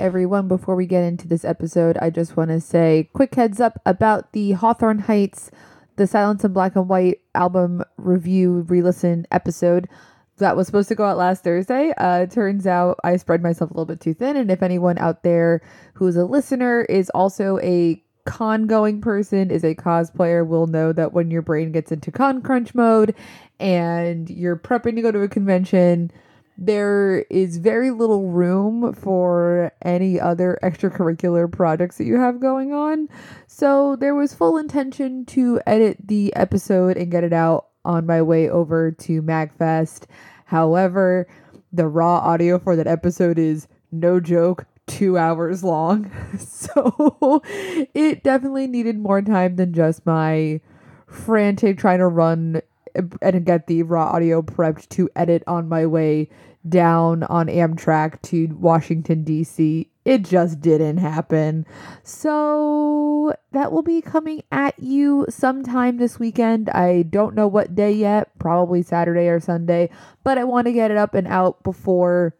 everyone. Before we get into this episode, I just want to say quick heads up about the Hawthorne Heights, the Silence in Black and White album review re-listen episode that was supposed to go out last Thursday. Turns out I spread myself a little bit too thin. And if anyone out there who is a listener is also a con-going person, is a cosplayer, will know that when your brain gets into con crunch mode and you're prepping to go to a convention, there is very little room for any other extracurricular projects that you have going on. So there was full intention to edit the episode and get it out on my way over to MAGFest. However, the raw audio for that episode is, no joke, 2 hours long. So it definitely needed more time than just my frantic trying to run and get the raw audio prepped to edit on my way down on Amtrak to Washington, D.C. It just didn't happen. So that will be coming at you sometime this weekend. I don't know what day yet, probably Saturday or Sunday, but I want to get it up and out before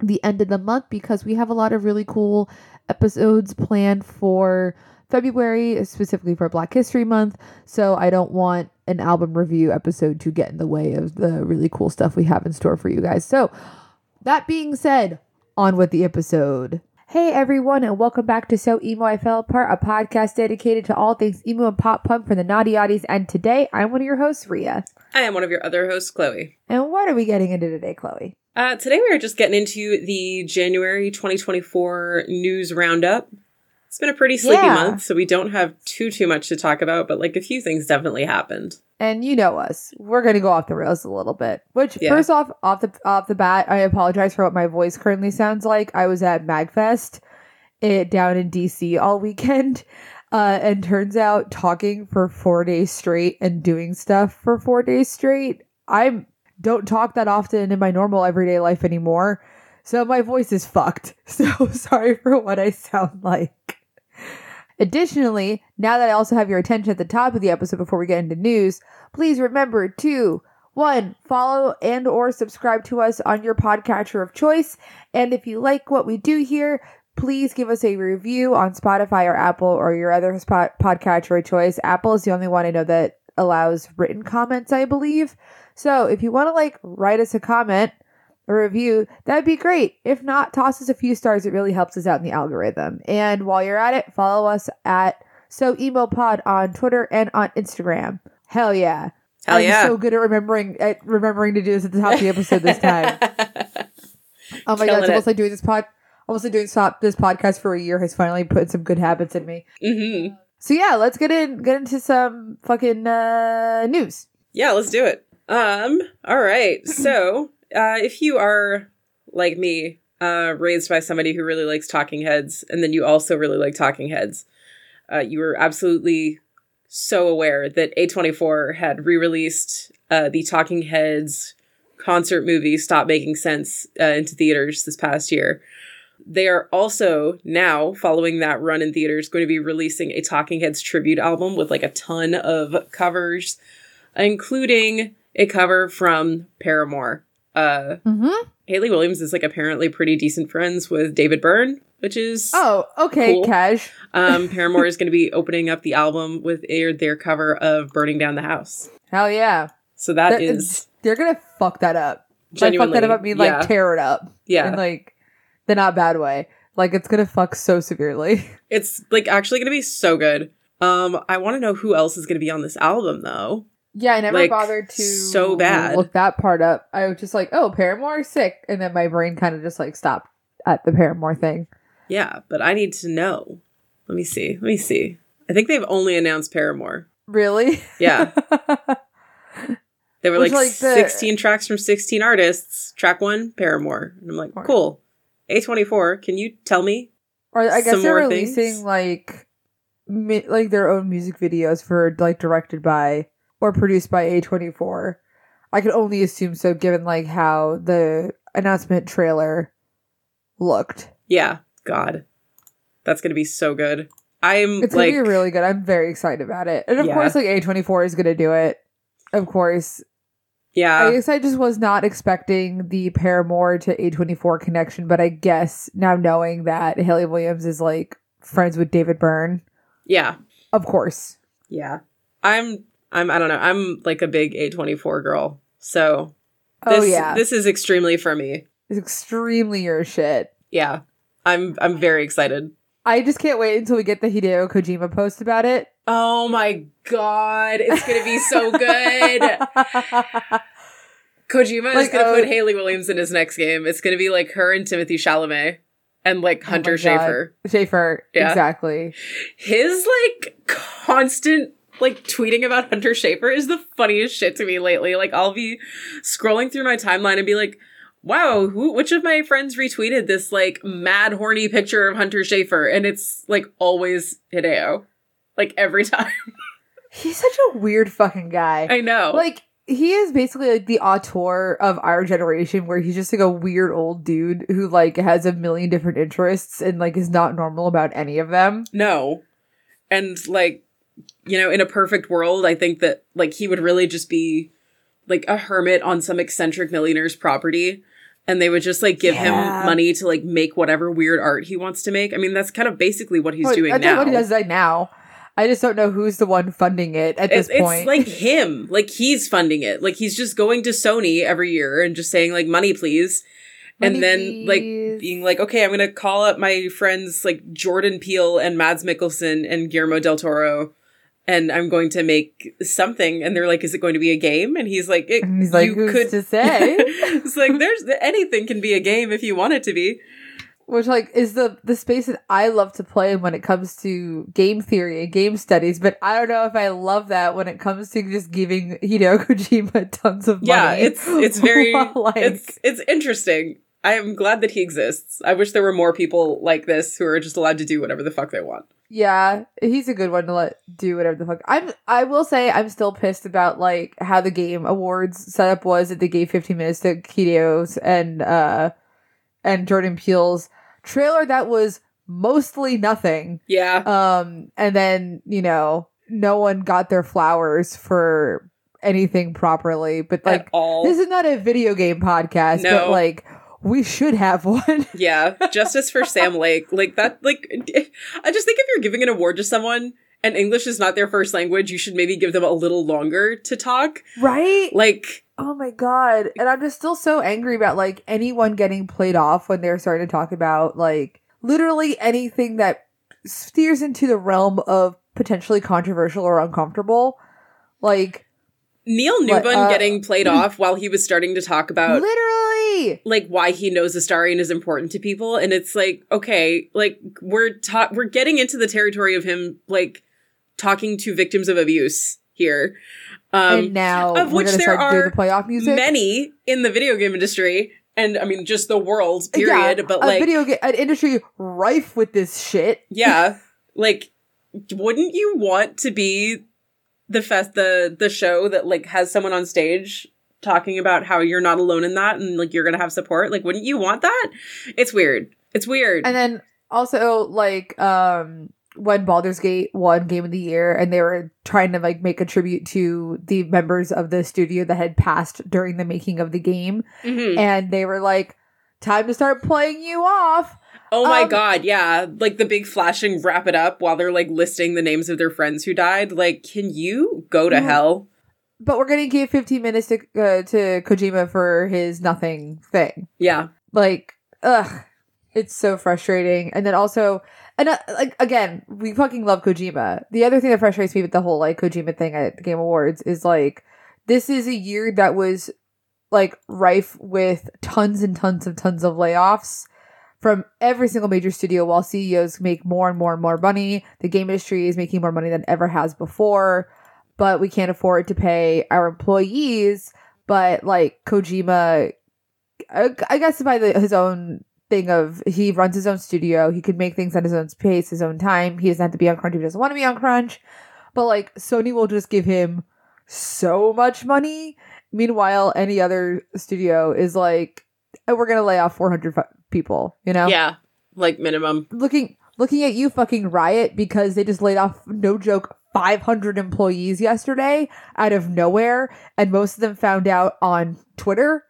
the end of the month because we have a lot of really cool episodes planned for February, specifically for Black History Month. So I don't want an album review episode to get in the way of the really cool stuff we have in store for you guys. So that being said, on with the episode. Hey everyone, and welcome back to So Emo I Fell Apart, a podcast dedicated to all things emo and pop punk for the naughty oddies. And today, I'm one of your hosts, Rhea. I am one of your other hosts, Chloe. And what are we getting into today, Chloe? Today we are just getting into the January 2024 news roundup. It's been a pretty sleepy month, so we don't have too much to talk about, but like a few things definitely happened. And you know us, we're going to go off the rails a little bit, which first off the bat, I apologize for what my voice currently sounds like. I was at MAGFest down in DC all weekend, and turns out talking for 4 days straight and doing stuff for 4 days straight, I don't talk that often in my normal everyday life anymore. So my voice is fucked. So sorry for what I sound like. Additionally, now that I also have your attention at the top of the episode before we get into news, please remember to, 1, follow and or subscribe to us on your podcatcher of choice. And if you like what we do here, please give us a review on Spotify or Apple or your other podcatcher of choice. Apple is the only one I know that allows written comments, I believe. So if you want to like write us a comment, a review, that'd be great. If not, toss us a few stars. It really helps us out in the algorithm. And while you're at it, follow us at So Emo Pod on Twitter and on Instagram. Hell yeah. I'm so good at remembering to do this at the top of the episode this time. Oh my God, it's almost like doing this podcast for a year has finally put some good habits in me. Mm-hmm. So yeah, let's get into some fucking news. Yeah, let's do it. All right. So if you are, like me, raised by somebody who really likes Talking Heads, and then you also really like Talking Heads, you were absolutely so aware that A24 had re-released the Talking Heads concert movie, Stop Making Sense, into theaters this past year. They are also now, following that run in theaters, going to be releasing a Talking Heads tribute album with like a ton of covers, including a cover from Paramore. Hayley Williams is like apparently pretty decent friends with David Byrne, which is cool. Cash. Paramore is going to be opening up the album with their cover of "Burning Down the House." Hell yeah! So they're gonna fuck that up. Genuinely, like, fuck that up. I mean, like tear it up. Yeah, in like the not bad way. Like it's gonna fuck so severely. It's like actually gonna be so good. I want to know who else is gonna be on this album though. Yeah, I never bothered to look that part up. I was just like, oh, Paramore, sick. And then my brain kind of just like stopped at the Paramore thing. Yeah, but I need to know. Let me see. I think they've only announced Paramore. Really? Yeah. They were like 16 tracks from 16 artists. Track 1, Paramore. And I'm like, cool. A24, can you tell me? Or I guess they're releasing like their own music videos for like directed by or produced by A24. I could only assume so, given like how the announcement trailer looked. Yeah, God, that's gonna be so good. It's like gonna be really good. I'm very excited about it, and of course, like A24 is gonna do it. Of course, Yeah. I guess I just was not expecting the Paramore to A24 connection, but I guess now knowing that Hayley Williams is like friends with David Byrne. Yeah. Of course. Yeah. I don't know. I'm like a big A24 girl. So this, this is extremely for me. It's extremely your shit. Yeah. I'm very excited. I just can't wait until we get the Hideo Kojima post about it. Oh my God. It's going to be so good. Kojima is going to put Hayley Williams in his next game. It's going to be like her and Timothée Chalamet and like Hunter Schaefer. Schaefer. Yeah. Exactly. His like constant like tweeting about Hunter Schaefer is the funniest shit to me lately. Like I'll be scrolling through my timeline and be like, wow, which of my friends retweeted this like mad horny picture of Hunter Schaefer? And it's like always Hideo, like every time. He's such a weird fucking guy. I know. Like he is basically like the auteur of our generation, where he's just like a weird old dude who like has a million different interests and like is not normal about any of them. No. And like, you know, in a perfect world, I think that like he would really just be like a hermit on some eccentric millionaire's property, and they would just like give him money to like make whatever weird art he wants to make. I mean, that's kind of basically what he's doing now. That's what he does right now. I just don't know who's the one funding it at this point. It's like him. Like he's funding it. Like he's just going to Sony every year and just saying like, money, please. And then like being like, okay, I'm going to call up my friends like Jordan Peele and Mads Mikkelsen and Guillermo del Toro, and I'm going to make something. And they're like, is it going to be a game? And he's like, who's to say? It's like, there's anything can be a game if you want it to be. Which like is the space that I love to play in when it comes to game theory and game studies. But I don't know if I love that when it comes to just giving Hideo Kojima tons of money. Yeah, it's very, like, it's interesting. I am glad that he exists. I wish there were more people like this who are just allowed to do whatever the fuck they want. Yeah, he's a good one to let do whatever the fuck. I will say I'm still pissed about like how the Game Awards setup was, that they gave 15 minutes to Hideo's and Jordan Peele's trailer that was mostly nothing. Yeah. And then, you know, no one got their flowers for anything properly. But like, at all. This is not a video game podcast. No. But like, we should have one. Yeah. Justice for Sam Lake. Like that, like, I just think if you're giving an award to someone and English is not their first language, you should maybe give them a little longer to talk. Right? Like, oh my God. And I'm just still so angry about like anyone getting played off when they're starting to talk about like literally anything that steers into the realm of potentially controversial or uncomfortable. Like, Neil Newbon getting played off while he was starting to talk about literally like why he knows Astarion and is important to people, and it's like, okay, like we're getting into the territory of him like talking to victims of abuse here, and now of which there are many in the video game industry, and I mean just the world period, but like an industry rife with this shit. Yeah, like wouldn't you want to be the show that like has someone on stage talking about how you're not alone in that and like you're gonna have support? Like wouldn't you want that? It's weird. And then also like when Baldur's Gate won Game of the Year and they were trying to like make a tribute to the members of the studio that had passed during the making of the game, and they were like, time to start playing you off. Oh my God, yeah. Like the big flashing wrap it up while they're like listing the names of their friends who died. Like, can you go to hell? But we're going to give 15 minutes to Kojima for his nothing thing. Yeah. Like, ugh. It's so frustrating. And then also, like again, we fucking love Kojima. The other thing that frustrates me with the whole like Kojima thing at the Game Awards is like, this is a year that was like rife with tons and tons of layoffs from every single major studio, while CEOs make more and more and more money. The game industry is making more money than ever has before, but we can't afford to pay our employees. But like Kojima, I guess by his own thing of, he runs his own studio. He can make things at his own pace, his own time. He doesn't have to be on crunch if he doesn't want to be on crunch. But like Sony will just give him so much money. Meanwhile, any other studio is like, we're going to lay off 400 people, you know? Yeah, like minimum. Looking at you, fucking Riot, because they just laid off, no joke, 500 employees yesterday out of nowhere, and most of them found out on Twitter.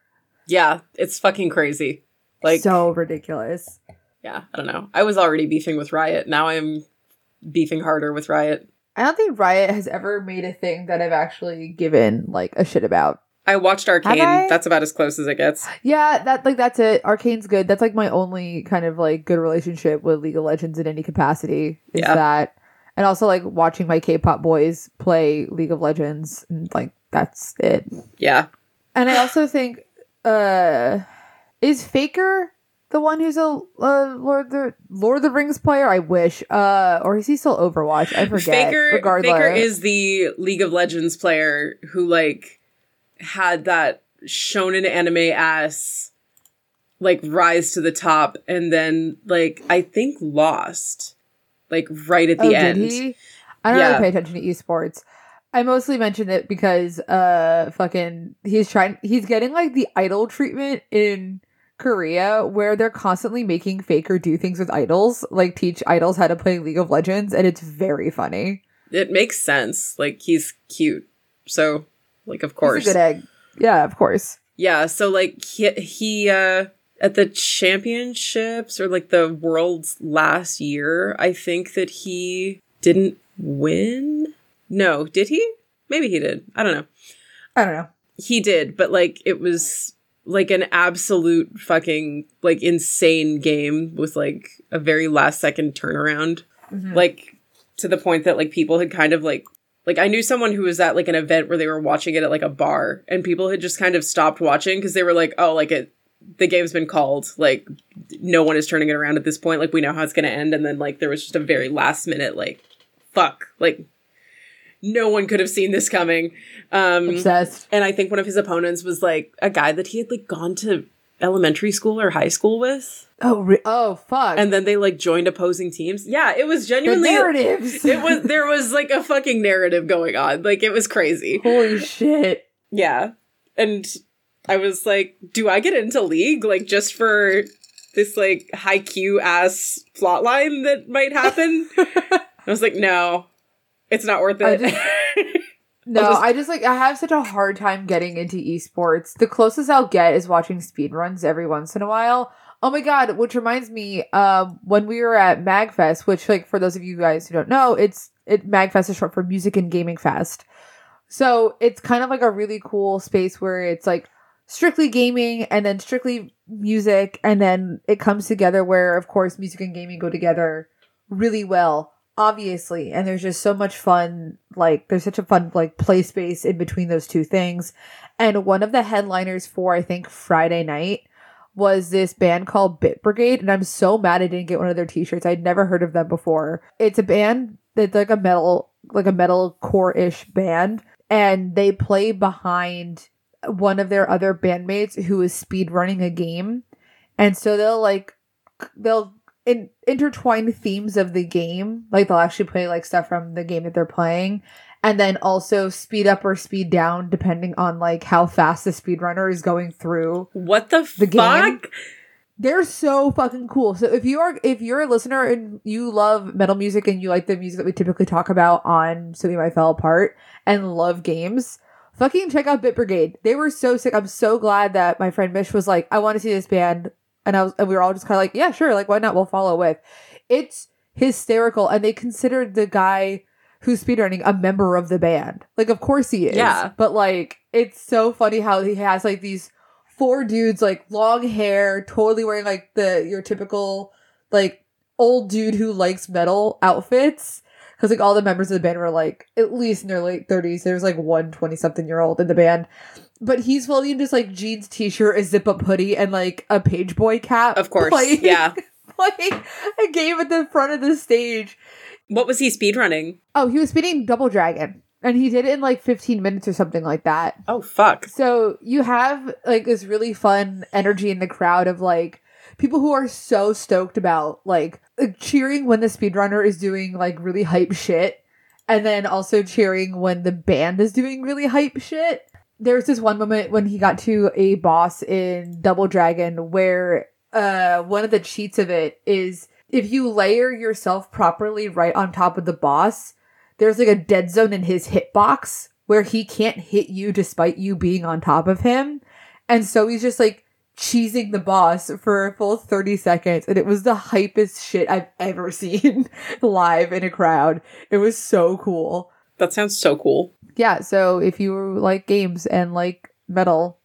Yeah, it's fucking crazy. Like, so ridiculous. Yeah, I don't know. I was already beefing with Riot. Now I'm beefing harder with Riot. I don't think Riot has ever made a thing that I've actually given like a shit about. I watched Arcane. That's about as close as it gets. Yeah, that's it. Arcane's good. That's like my only kind of like good relationship with League of Legends in any capacity is that. And also like watching my K-pop boys play League of Legends, and like that's it. Yeah. And I also think is Faker the one who's a Lord of the Rings player? I wish. Or is he still Overwatch? I forget. Faker is the League of Legends player who like had that shonen anime ass like rise to the top, and then like I think lost like right at the end. Did he? I don't really pay attention to esports. I mostly mentioned it because he's getting like the idol treatment in Korea, where they're constantly making Faker do things with idols, like teach idols how to play League of Legends, and it's very funny. It makes sense. Like, he's cute. So, like, of course. He's a good egg. Yeah, of course. Yeah, so, like, he at the championships or, like, the worlds last year, I think that he didn't win? No, did he? Maybe he did. I don't know. He did, but, like, it was... like an absolute fucking like insane game with like a very last second turnaround, like to the point that like people had kind of like I knew someone who was at like an event where they were watching it at like a bar, and people had just kind of stopped watching because they were like, oh, like the game's been called, like no one is turning it around at this point, like we know how it's going to end. And then like there was just a very last minute like fuck, like no one could have seen this coming. Obsessed. And I think one of his opponents was, like, a guy that he had, like, gone to elementary school or high school with. Oh, fuck. And then they, like, joined opposing teams. Yeah, it was genuinely... the narratives. There was, like, a fucking narrative going on. Like, it was crazy. Holy shit. Yeah. And I was like, do I get into League? Like, just for this, like, high-Q-ass plotline that might happen? I was like, no. It's not worth it. I have such a hard time getting into esports. The closest I'll get is watching speedruns every once in a while. Oh my God, which reminds me, when we were at MAGFest, which, like, for those of you guys who don't know, MAGFest is short for Music and Gaming Fest. So it's kind of like a really cool space where it's, like, strictly gaming and then strictly music, and then it comes together where, of course, music and gaming go together really well. Obviously, and there's just so much fun, like, there's such a fun, like, play space in between those two things. And one of the headliners for, I think, Friday night was this band called Bit Brigade, and I'm so mad I didn't get one of their t-shirts. I'd never heard of them before. It's a band that's like a metal core-ish band, and they play behind one of their other bandmates who is speedrunning a game. And so they'll intertwine themes of the game, like they'll actually play like stuff from the game that they're playing, and then also speed up or speed down depending on like how fast the speedrunner is going through the game. They're so fucking cool. So if you're a listener and you love metal music and you like the music that we typically talk about on So We Might Fell Apart and love games, fucking check out Bit Brigade. They were so sick. I'm so glad that my friend Mish was like, I want to see this band. And we were all just kind of like, yeah, sure. Like, why not? We'll follow with. It's hysterical. And they considered the guy who's speedrunning a member of the band. Like, of course he is. Yeah. But, like, it's so funny how he has, like, these four dudes, like, long hair, totally wearing, like, your typical, like, old dude who likes metal outfits. Because, like, all the members of the band were, like, at least in their late 30s. There's, like, one 20-something-year-old in the band. But he's fully in just, like, jeans, t-shirt, a zip-up hoodie, and, like, a page boy cap. Of course, yeah. Playing a game at the front of the stage. What was he speedrunning? Oh, he was speeding Double Dragon. And he did it in, like, 15 minutes or something like that. Oh, fuck. So you have, like, this really fun energy in the crowd of, like, people who are so stoked about, like, cheering when the speedrunner is doing, like, really hype shit, and then also cheering when the band is doing really hype shit. There's this one moment when he got to a boss in Double Dragon where one of the cheats of it is if you layer yourself properly right on top of the boss, there's like a dead zone in his hitbox where he can't hit you despite you being on top of him. And so he's just like cheesing the boss for a full 30 seconds. And it was the hypest shit I've ever seen live in a crowd. It was so cool. That sounds so cool. Yeah. So if you like games and like metal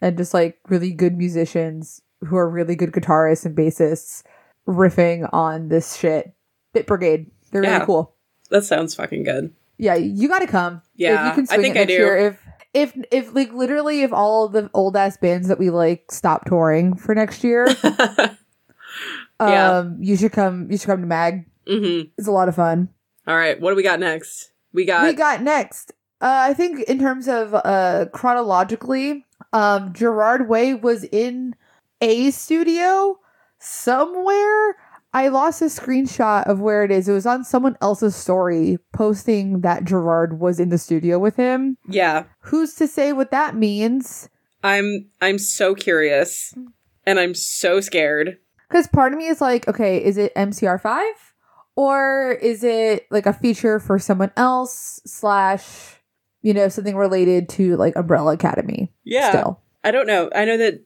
and just like really good musicians who are really good guitarists and bassists riffing on this shit, Bit Brigade. They're really cool. That sounds fucking good. Yeah, you gotta come. Yeah, if you can swing I think it I do. Year, if like literally if all the old ass bands that we like stop touring for next year, yeah. You should come. You should come to MAG. Mm-hmm. It's a lot of fun. All right, what do we got next? We got next. I think in terms of chronologically, Gerard Way was in a studio somewhere. I lost a screenshot of where it is. It was on someone else's story posting that Gerard was in the studio with him. Yeah. Who's to say what that means? I'm so curious and I'm so scared. Because part of me is like, okay, is it MCR5 or is it like a feature for someone else / you know, something related to like Umbrella Academy? Yeah. Still. I don't know. I know that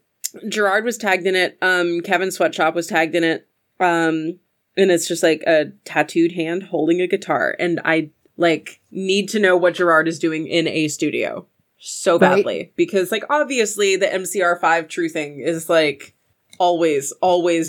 Gerard was tagged in it. Kevin Sweatshop was tagged in it. And it's just like a tattooed hand holding a guitar, and I like need to know what Gerard is doing in a studio so badly, right? Because like obviously the MCR5 true thing is like always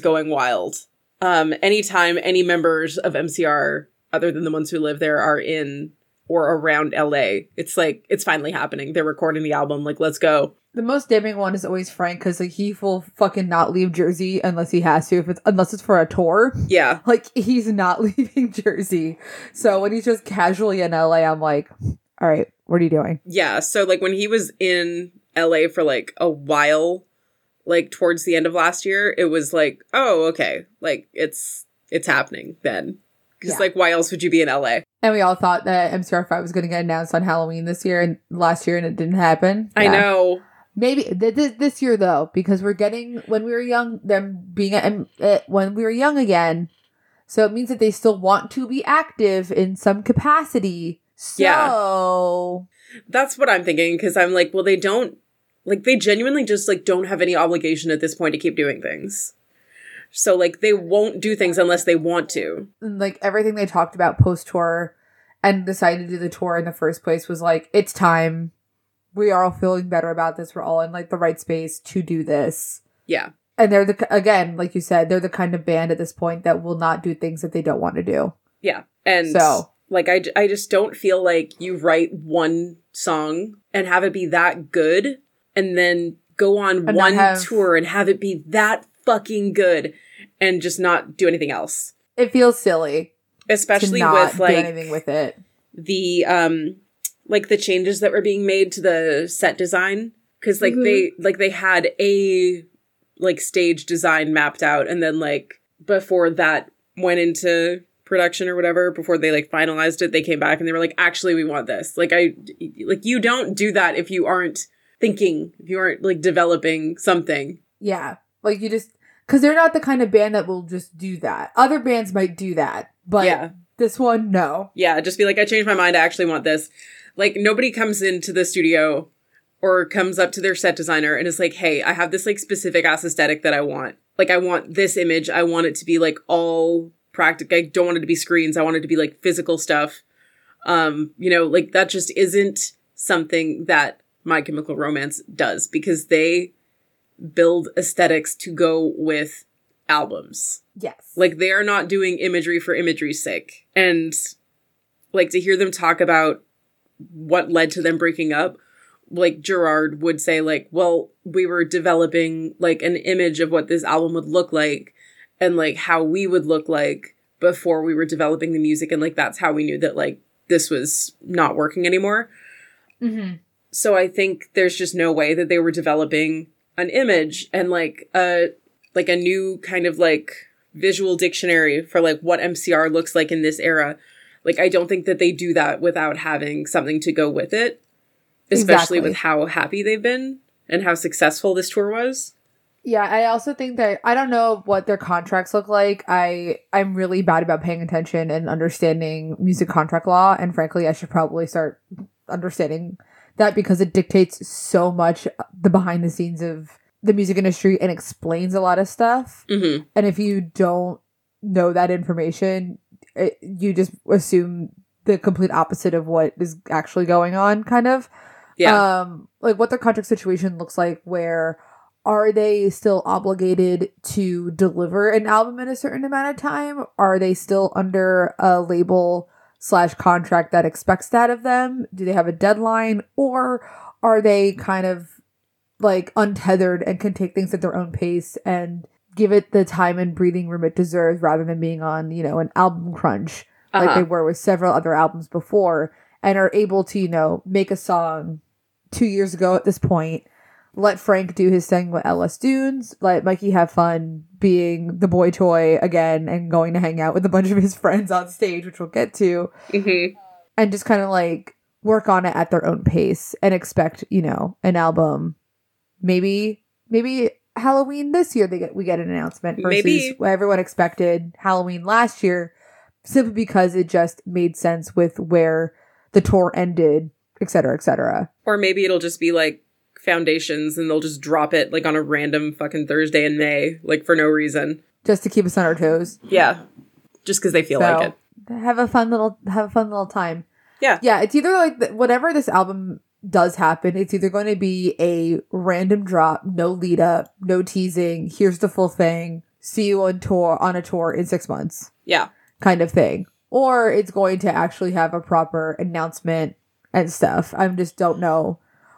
going wild. Anytime any members of MCR other than the ones who live there are in or around LA, it's like it's finally happening. They're recording the album. Like, let's go. The most damning one is always Frank, because like he will fucking not leave Jersey unless he has to, unless it's for a tour. Yeah, like he's not leaving Jersey. So when he's just casually in LA, I'm like, all right, what are you doing? Yeah, so like when he was in LA for like a while, like towards the end of last year, it was like, oh, okay, like it's happening then, because like why else would you be in LA? And we all thought that MCR5 was going to get announced on Halloween this year and last year, and it didn't happen. Yeah. I know. Maybe this year, though, because we're getting, when we were young, them being, when we were young again. So it means that they still want to be active in some capacity. So. Yeah. That's what I'm thinking, because I'm like, well, they don't, like, they genuinely just, like, don't have any obligation at this point to keep doing things. So, like, they won't do things unless they want to. Like, everything they talked about post-tour and decided to do the tour in the first place was like, it's time. We are all feeling better about this. We're all in, like, the right space to do this. Yeah. And they're, again, like you said, they're the kind of band at this point that will not do things that they don't want to do. Yeah. And, so, like, I just don't feel like you write one song and have it be that good and then go on one tour and have it be that fucking good and just not do anything else. It feels silly. Especially to not with, like, do anything with it. The, like the changes that were being made to the set design, because like mm-hmm. they had a like stage design mapped out, and then like before that went into production or whatever, before they like finalized it, they came back and they were like, actually, we want this. Like I like you don't do that if you aren't thinking, if you aren't like developing something. Yeah, like you just because they're not the kind of band that will just do that. Other bands might do that, but yeah. This one, no. Yeah, just be like, I changed my mind. I actually want this. Like, nobody comes into the studio or comes up to their set designer and is like, hey, I have this, like, specific-ass aesthetic that I want. Like, I want this image. I want it to be, like, all practical. I don't want it to be screens. I want it to be, like, physical stuff. You know, like, that just isn't something that My Chemical Romance does, because they build aesthetics to go with albums. Yes. Like, they are not doing imagery for imagery's sake. And, like, to hear them talk about what led to them breaking up, like Gerard would say, like, well, we were developing like an image of what this album would look like and like how we would look like before we were developing the music, and like that's how we knew that like this was not working anymore. Mm-hmm. So I think there's just no way that they were developing an image and like a new kind of like visual dictionary for like what MCR looks like in this era. Like, I don't think that they do that without having something to go with it, especially with how happy they've been and how successful this tour was. Yeah, I also think that I don't know what their contracts look like. I'm really bad about paying attention and understanding music contract law, and frankly, I should probably start understanding that because it dictates so much the behind the scenes of the music industry and explains a lot of stuff. Mm-hmm. And if you don't know that information, you just assume the complete opposite of what is actually going on, kind of. Yeah. Like what their contract situation looks like, where are they still obligated to deliver an album in a certain amount of time? Are they still under a label/contract that expects that of them? Do they have a deadline? Or are they kind of like untethered and can take things at their own pace and give it the time and breathing room it deserves rather than being on, you know, an album crunch like they were with several other albums before, and are able to, you know, make a song 2 years ago at this point, let Frank do his thing with LS Dunes, let Mikey have fun being the boy toy again and going to hang out with a bunch of his friends on stage, which we'll get to, mm-hmm. and just kind of like work on it at their own pace and expect, you know, an album maybe Halloween this year we get an announcement versus what everyone expected Halloween last year, simply because it just made sense with where the tour ended, et cetera, et cetera. Or maybe it'll just be like Foundations and they'll just drop it like on a random fucking Thursday in May, like for no reason. Just to keep us on our toes. Yeah. Just because they feel so, like it. Have a fun little time. Yeah. Yeah. It's either like whatever this album does happen, it's either going to be a random drop, no lead up, no teasing, here's the full thing, see you on a tour in 6 months. Yeah. Kind of thing. Or it's going to actually have a proper announcement and stuff. I just don't know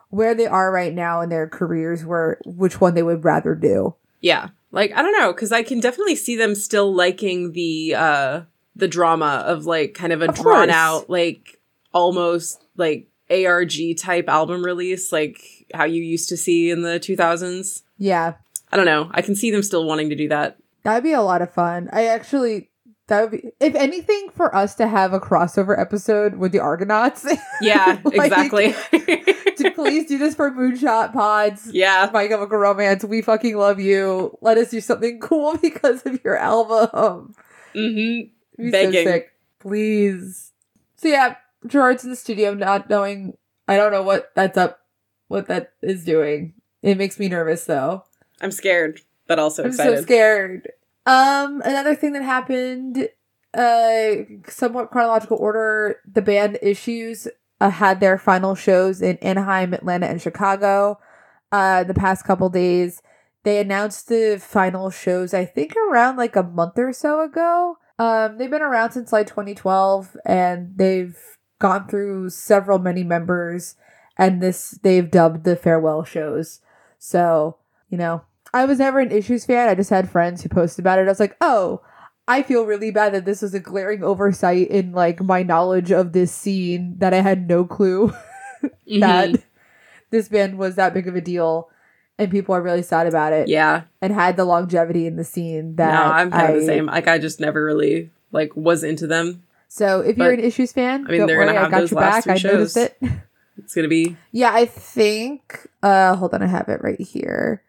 where they are right now in their careers, which one they would rather do. Yeah. Like, I don't know, because I can definitely see them still liking the drama of, like, kind of a drawn-out, like, almost, like, ARG-type album release, like how you used to see in the 2000s. Yeah. I don't know. I can see them still wanting to do that. That'd be a lot of fun. That would be, if anything, for us to have a crossover episode with the Argonauts. Yeah, exactly. Please do this for Moonshot Pods. Yeah. My Chemical Romance. We fucking love you. Let us do something cool because of your album. Mm-hmm. Begging. So sick. Please. So yeah, Gerard's in the studio not knowing. I don't know what that is doing. It makes me nervous though. I'm scared, but also excited. I'm so scared. Another thing that happened, somewhat chronological order, the band Issues had their final shows in Anaheim, Atlanta, and Chicago the past couple days. They announced the final shows, I think, around like a month or so ago. They've been around since like 2012, and they've gone through many members, and they've dubbed the farewell shows. So, you know, I was never an Issues fan. I just had friends who posted about it. I was like, oh, I feel really bad that this was a glaring oversight in like my knowledge of this scene, that I had no clue that this band was that big of a deal and people are really sad about it. Yeah. And had the longevity in the scene that I'm kind of the same. Like I just never really like was into them. So if you're an Issues fan, I mean, they're going to have those last two shows. I noticed it. It's going to be. Yeah, I think. Hold on. I have it right here.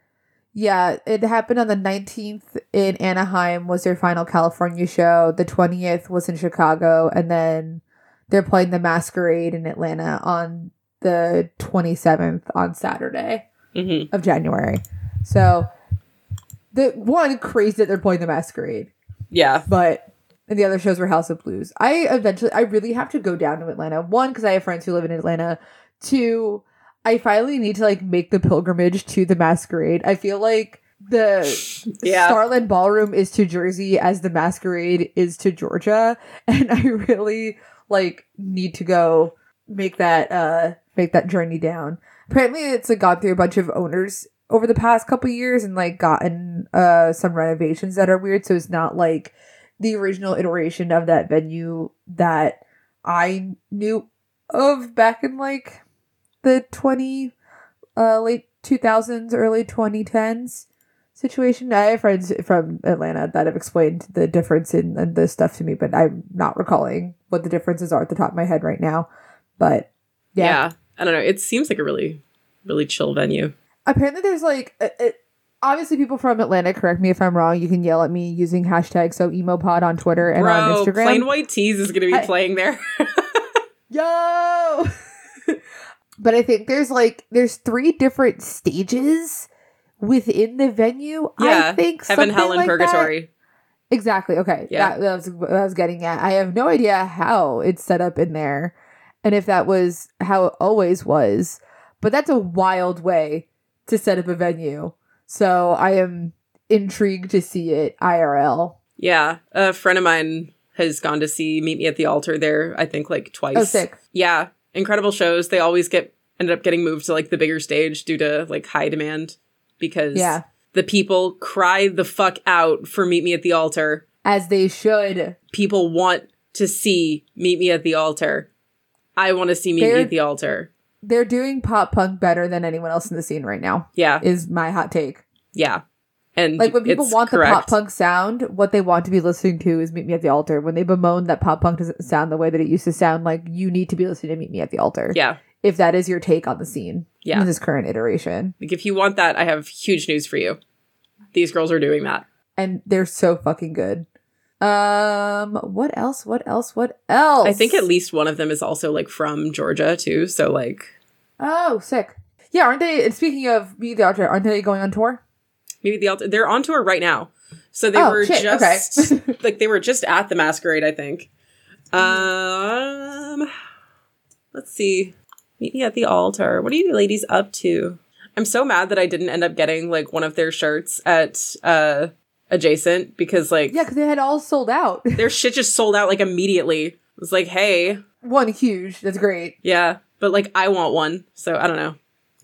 Yeah, it happened on the 19th in Anaheim was their final California show. The 20th was in Chicago, and then they're playing the Masquerade in Atlanta on the 27th on Saturday of January. So, crazy that they're playing the Masquerade. Yeah. But and the other shows were House of Blues. I really have to go down to Atlanta. One, because I have friends who live in Atlanta. Two, I finally need to like make the pilgrimage to the Masquerade. I feel like the Starland Ballroom is to Jersey as the Masquerade is to Georgia, and I really like need to go make that journey down. Apparently, it's gone through a bunch of owners over the past couple years and like gotten some renovations that are weird. So it's not like the original iteration of that venue that I knew of back in like the late 2000s, early 2010s situation. I have friends from Atlanta that have explained the difference in this stuff to me, but I'm not recalling what the differences are at the top of my head right now. But yeah, I don't know. It seems like a really, really chill venue. Apparently, there's like obviously people from Atlanta, correct me if I'm wrong, you can yell at me using #SoEmoPod on Twitter and on Instagram. Plain White Tees is going to be playing there. Yo! But I think there's three different stages within the venue. Yeah, I think heaven, hell, and purgatory. That. Exactly. Okay. Yeah. That was what I was getting at. I have no idea how it's set up in there and if that was how it always was. But that's a wild way to set up a venue. So I am intrigued to see it IRL. Yeah. A friend of mine has gone to see Meet Me at the Altar there, I think twice. Oh, sick. Yeah. Incredible shows. They always ended up getting moved to the bigger stage due to high demand because the people cry the fuck out for Meet Me at the Altar. As they should. People want to see Meet Me at the Altar. I want to see Me at the Altar. They're doing pop punk better than anyone else in the scene right now. Yeah. Is my hot take. Yeah. And when people want the pop punk sound, what they want to be listening to is Meet Me at the Altar. When they bemoan that pop punk doesn't sound the way that it used to sound, you need to be listening to Meet Me at the Altar. Yeah. If that is your take on the scene in this current iteration. If you want that, I have huge news for you. These girls are doing that. And they're so fucking good. What else? I think at least one of them is also from Georgia too. So Oh, sick. Yeah, aren't they? And speaking of Meet the Altar, aren't they going on tour? Maybe the Altar. They're on tour right now. So they okay. They were just at the Masquerade, I think. Let's see. Meet Me at the Altar. What are you ladies up to? I'm so mad that I didn't end up getting one of their shirts at Adjacent because because they had all sold out. Their shit just sold out immediately. It was hey. One huge. That's great. Yeah. But I want one. So I don't know.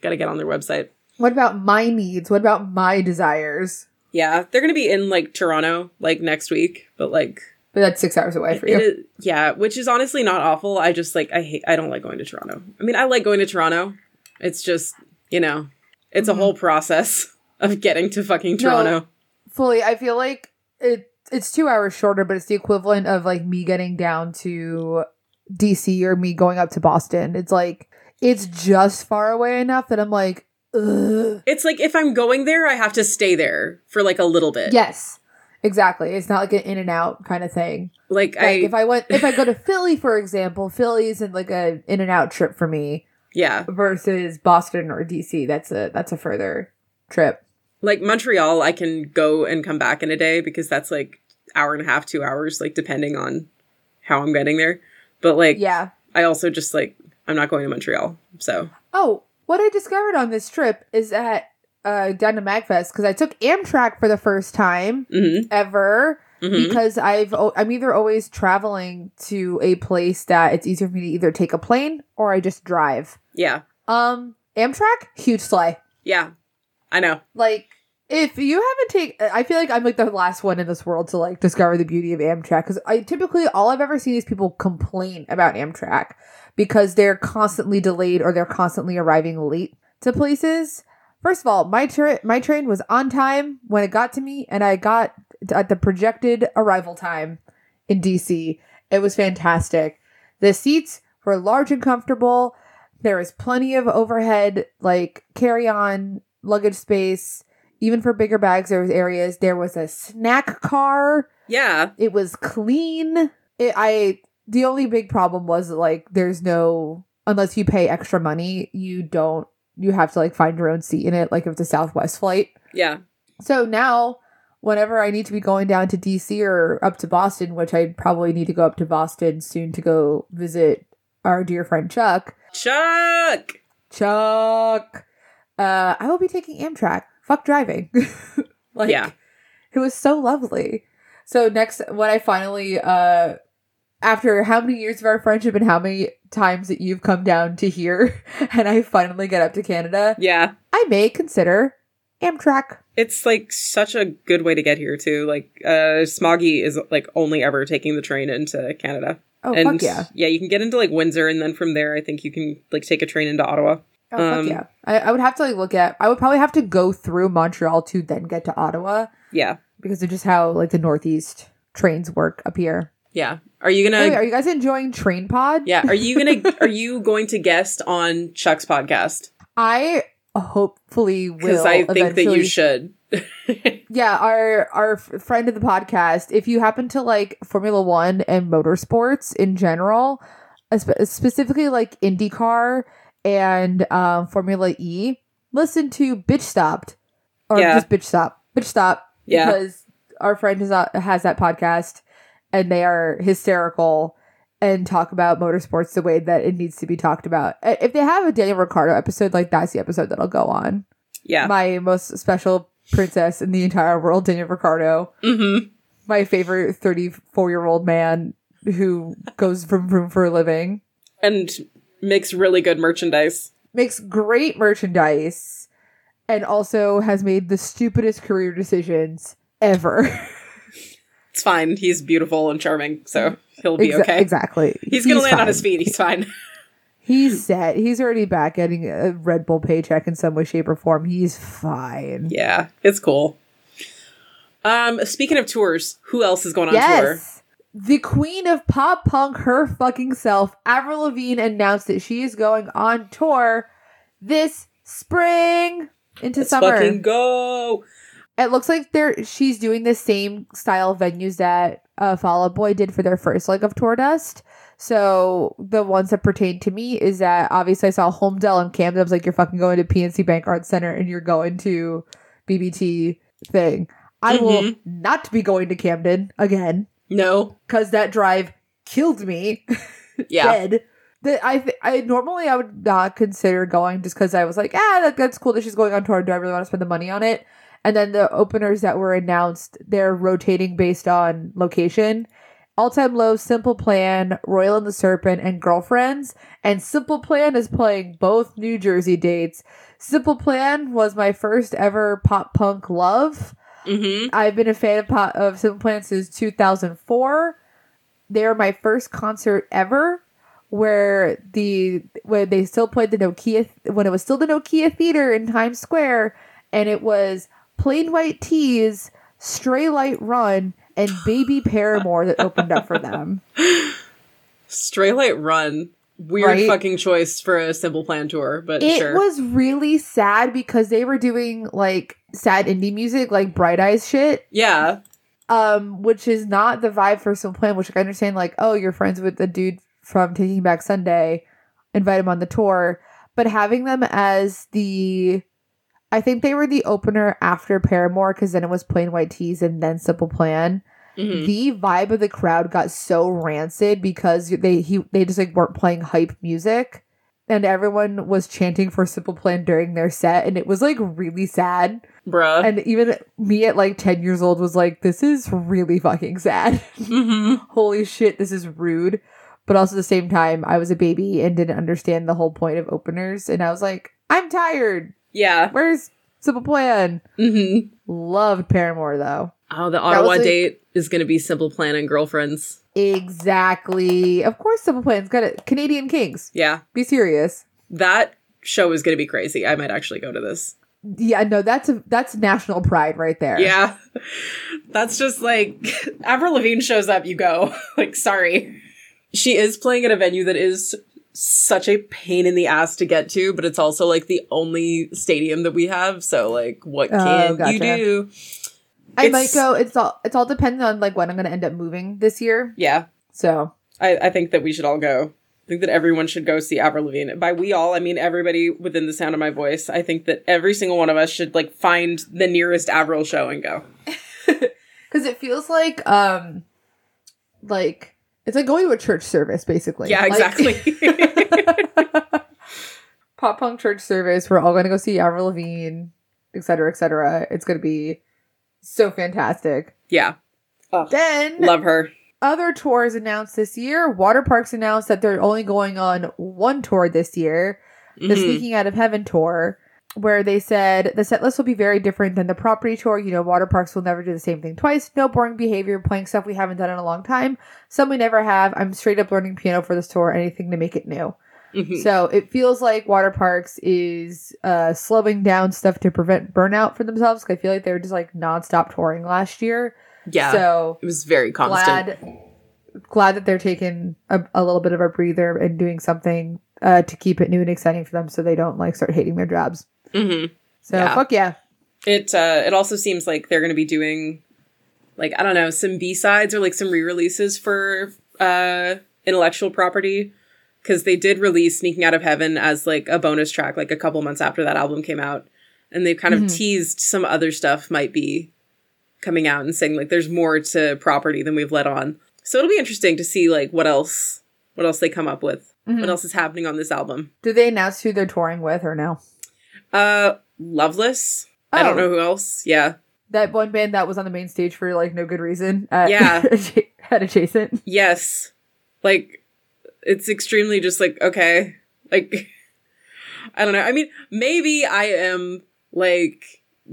Got to get on their website. What about my needs? What about my desires? Yeah. They're going to be in Toronto next week. But But that's 6 hours away for you. Is, yeah, which is honestly not awful. I just I don't like going to Toronto. I mean, I like going to Toronto. It's just, it's a whole process of getting to fucking Toronto. No, fully. I feel it's 2 hours shorter, but it's the equivalent of me getting down to DC or me going up to Boston. It's it's just far away enough that I'm ugh. It's if I'm going there, I have to stay there for a little bit. Yes. Exactly. It's not an in and out kind of thing. If I go to Philly, for example, Philly isn't an in and out trip for me. Yeah. Versus Boston or DC. That's a further trip. Montreal, I can go and come back in a day because that's hour and a half, 2 hours, depending on how I'm getting there. But yeah. I also just I'm not going to Montreal. So. Oh, what I discovered on this trip is that down to MAGFest because I took Amtrak for the first time ever because I'm either always traveling to a place that it's easier for me to either take a plane or I just drive. Yeah. Amtrak, huge slay. Yeah, I know. If you haven't I feel I'm the last one in this world to discover the beauty of Amtrak because I typically all I've ever seen is people complain about Amtrak because they're constantly delayed or they're constantly arriving late to places. First of all, my train was on time when it got to me, and I got at the projected arrival time in DC. It was fantastic. The seats were large and comfortable. There was plenty of overhead, carry-on luggage space. Even for bigger bags, there was areas. There was a snack car. Yeah. It was clean. The only big problem was, there's no... Unless you pay extra money, you have to find your own seat in it, if it's a Southwest flight. Yeah. So now, whenever I need to be going down to DC or up to Boston, which I probably need to go up to Boston soon to go visit our dear friend Chuck. Chuck! I will be taking Amtrak. Fuck driving. Yeah. It was so lovely. So next, when I finally, after how many years of our friendship and how many times that you've come down to here and I finally get up to Canada. Yeah. I may consider Amtrak. It's such a good way to get here too. Smoggy is only ever taking the train into Canada. Oh, and fuck yeah. Yeah, you can get into Windsor and then from there I think you can take a train into Ottawa. Oh, fuck yeah. I would have to I would probably have to go through Montreal to then get to Ottawa. Yeah. Because of just how the Northeast trains work up here. Yeah. Are you gonna? Wait, are you guys enjoying Train Pod? Yeah. Are you going to guest on Chuck's podcast? I hopefully will. Because I think eventually. That you should. Yeah, our friend of the podcast, if you happen to like Formula One and motorsports in general, specifically like IndyCar and Formula E, listen to Bitch Stopped. Or just Bitch Stop. Bitch Stop. Yeah. Because our friend has that podcast and they are hysterical and talk about motorsports the way that it needs to be talked about. If they have a Daniel Ricciardo episode, like that's the episode that'll go on. Yeah. My most special princess in the entire world, Daniel Ricciardo. Mm-hmm. My favorite 34-year-old man who goes from room for a living. And makes really good merchandise. Makes great merchandise. And also has made the stupidest career decisions ever. It's fine. He's beautiful and charming, so he'll be okay. Exactly. He's going to land on his feet. He's fine. He's set. He's already back getting a Red Bull paycheck in some way, shape, or form. He's fine. Yeah, it's cool. Speaking of tours, who else is going on tour? The queen of pop punk, her fucking self, Avril Lavigne, announced that she is going on tour this spring into summer. Let's fucking go. It looks like she's doing the same style venues that Fall Out Boy did for their first leg of Tour Dust. So the ones that pertain to me is that obviously I saw Holmdel and Camden. I was like, you're fucking going to PNC Bank Arts Center and you're going to BBT thing. I will not be going to Camden again. No. Because that drive killed me. Yeah. Dead. Normally I would not consider going just because I was like, that's cool that she's going on tour. Do I really want to spend the money on it? And then the openers that were announced, they're rotating based on location. All Time Low, Simple Plan, Royal and the Serpent, and Girlfriends. And Simple Plan is playing both New Jersey dates. Simple Plan was my first ever pop punk love. Mm-hmm. I've been a fan of Simple Plan since 2004. They are my first concert ever, where they still played the Nokia when it was still the Nokia Theater in Times Square, and it was Plain White Tees, Stray Light Run, and Baby Paramore that opened up for them. Stray Light Run. Weird fucking choice for a Simple Plan tour, but sure. It was really sad because they were doing like sad indie music, like Bright Eyes shit. Yeah. Which is not the vibe for Simple Plan, which like, I understand like, oh, you're friends with the dude from Taking Back Sunday, invite him on the tour. But having them as I think they were the opener after Paramore because then it was Plain White Tees and then Simple Plan. Mm-hmm. The vibe of the crowd got so rancid because they just like weren't playing hype music and everyone was chanting for Simple Plan during their set and it was like really sad. Bruh. And even me at like 10 years old was like, this is really fucking sad. Mm-hmm. Holy shit, this is rude. But also at the same time, I was a baby and didn't understand the whole point of openers and I was like, I'm tired. Yeah. Where's Simple Plan? Mm-hmm. Loved Paramore, though. Oh, the Ottawa date is going to be Simple Plan and Girlfriends. Exactly. Of course Simple Plan's got it. Canadian Kings. Yeah. Be serious. That show is going to be crazy. I might actually go to this. Yeah, no, that's national pride right there. Yeah. That's just like, Avril Lavigne shows up, you go. Like, sorry. She is playing at a venue that is such a pain in the ass to get to, but it's also like the only stadium that we have, so like what can you do? I might go. It's all dependent on like when I'm gonna end up moving this year. Yeah. So I think that we should all go. I think that everyone should go see Avril Lavigne. By we all, I mean everybody within the sound of my voice. I think that every single one of us should like find the nearest Avril show and go. Cause it feels like it's like going to a church service, basically. Yeah, exactly. Like, pop punk church service. We're all going to go see Avril Lavigne, et cetera, et cetera. It's going to be so fantastic. Yeah. Oh, then love her. Other tours announced this year. Waterparks announced that they're only going on one tour this year, the Sneaking Out of Heaven tour, where they said the set list will be very different than the property tour. You know, Waterparks will never do the same thing twice. No boring behavior, playing stuff we haven't done in a long time. Some we never have. I'm straight up learning piano for this tour, anything to make it new. Mm-hmm. So it feels like Waterparks is slowing down stuff to prevent burnout for themselves. Cause I feel like they were just like nonstop touring last year. Yeah. So it was very constant. Glad that they're taking a little bit of a breather and doing something to keep it new and exciting for them so they don't like start hating their jobs. Mm-hmm. So fuck yeah. It also seems like they're going to be doing, like, I don't know, some B-sides or like some re-releases for intellectual property. Because they did release Sneaking Out of Heaven as like a bonus track like a couple months after that album came out. And they've kind of teased some other stuff might be coming out and saying like there's more to property than we've let on. So it'll be interesting to see like what else they come up with. Mm-hmm. What else is happening on this album. Did they announce who they're touring with or no? Loveless. Oh. I don't know who else. Yeah. That one band that was on the main stage for like no good reason. At Adjacent. Yes. Like it's extremely just like, okay. Like, I don't know. I mean, maybe I am like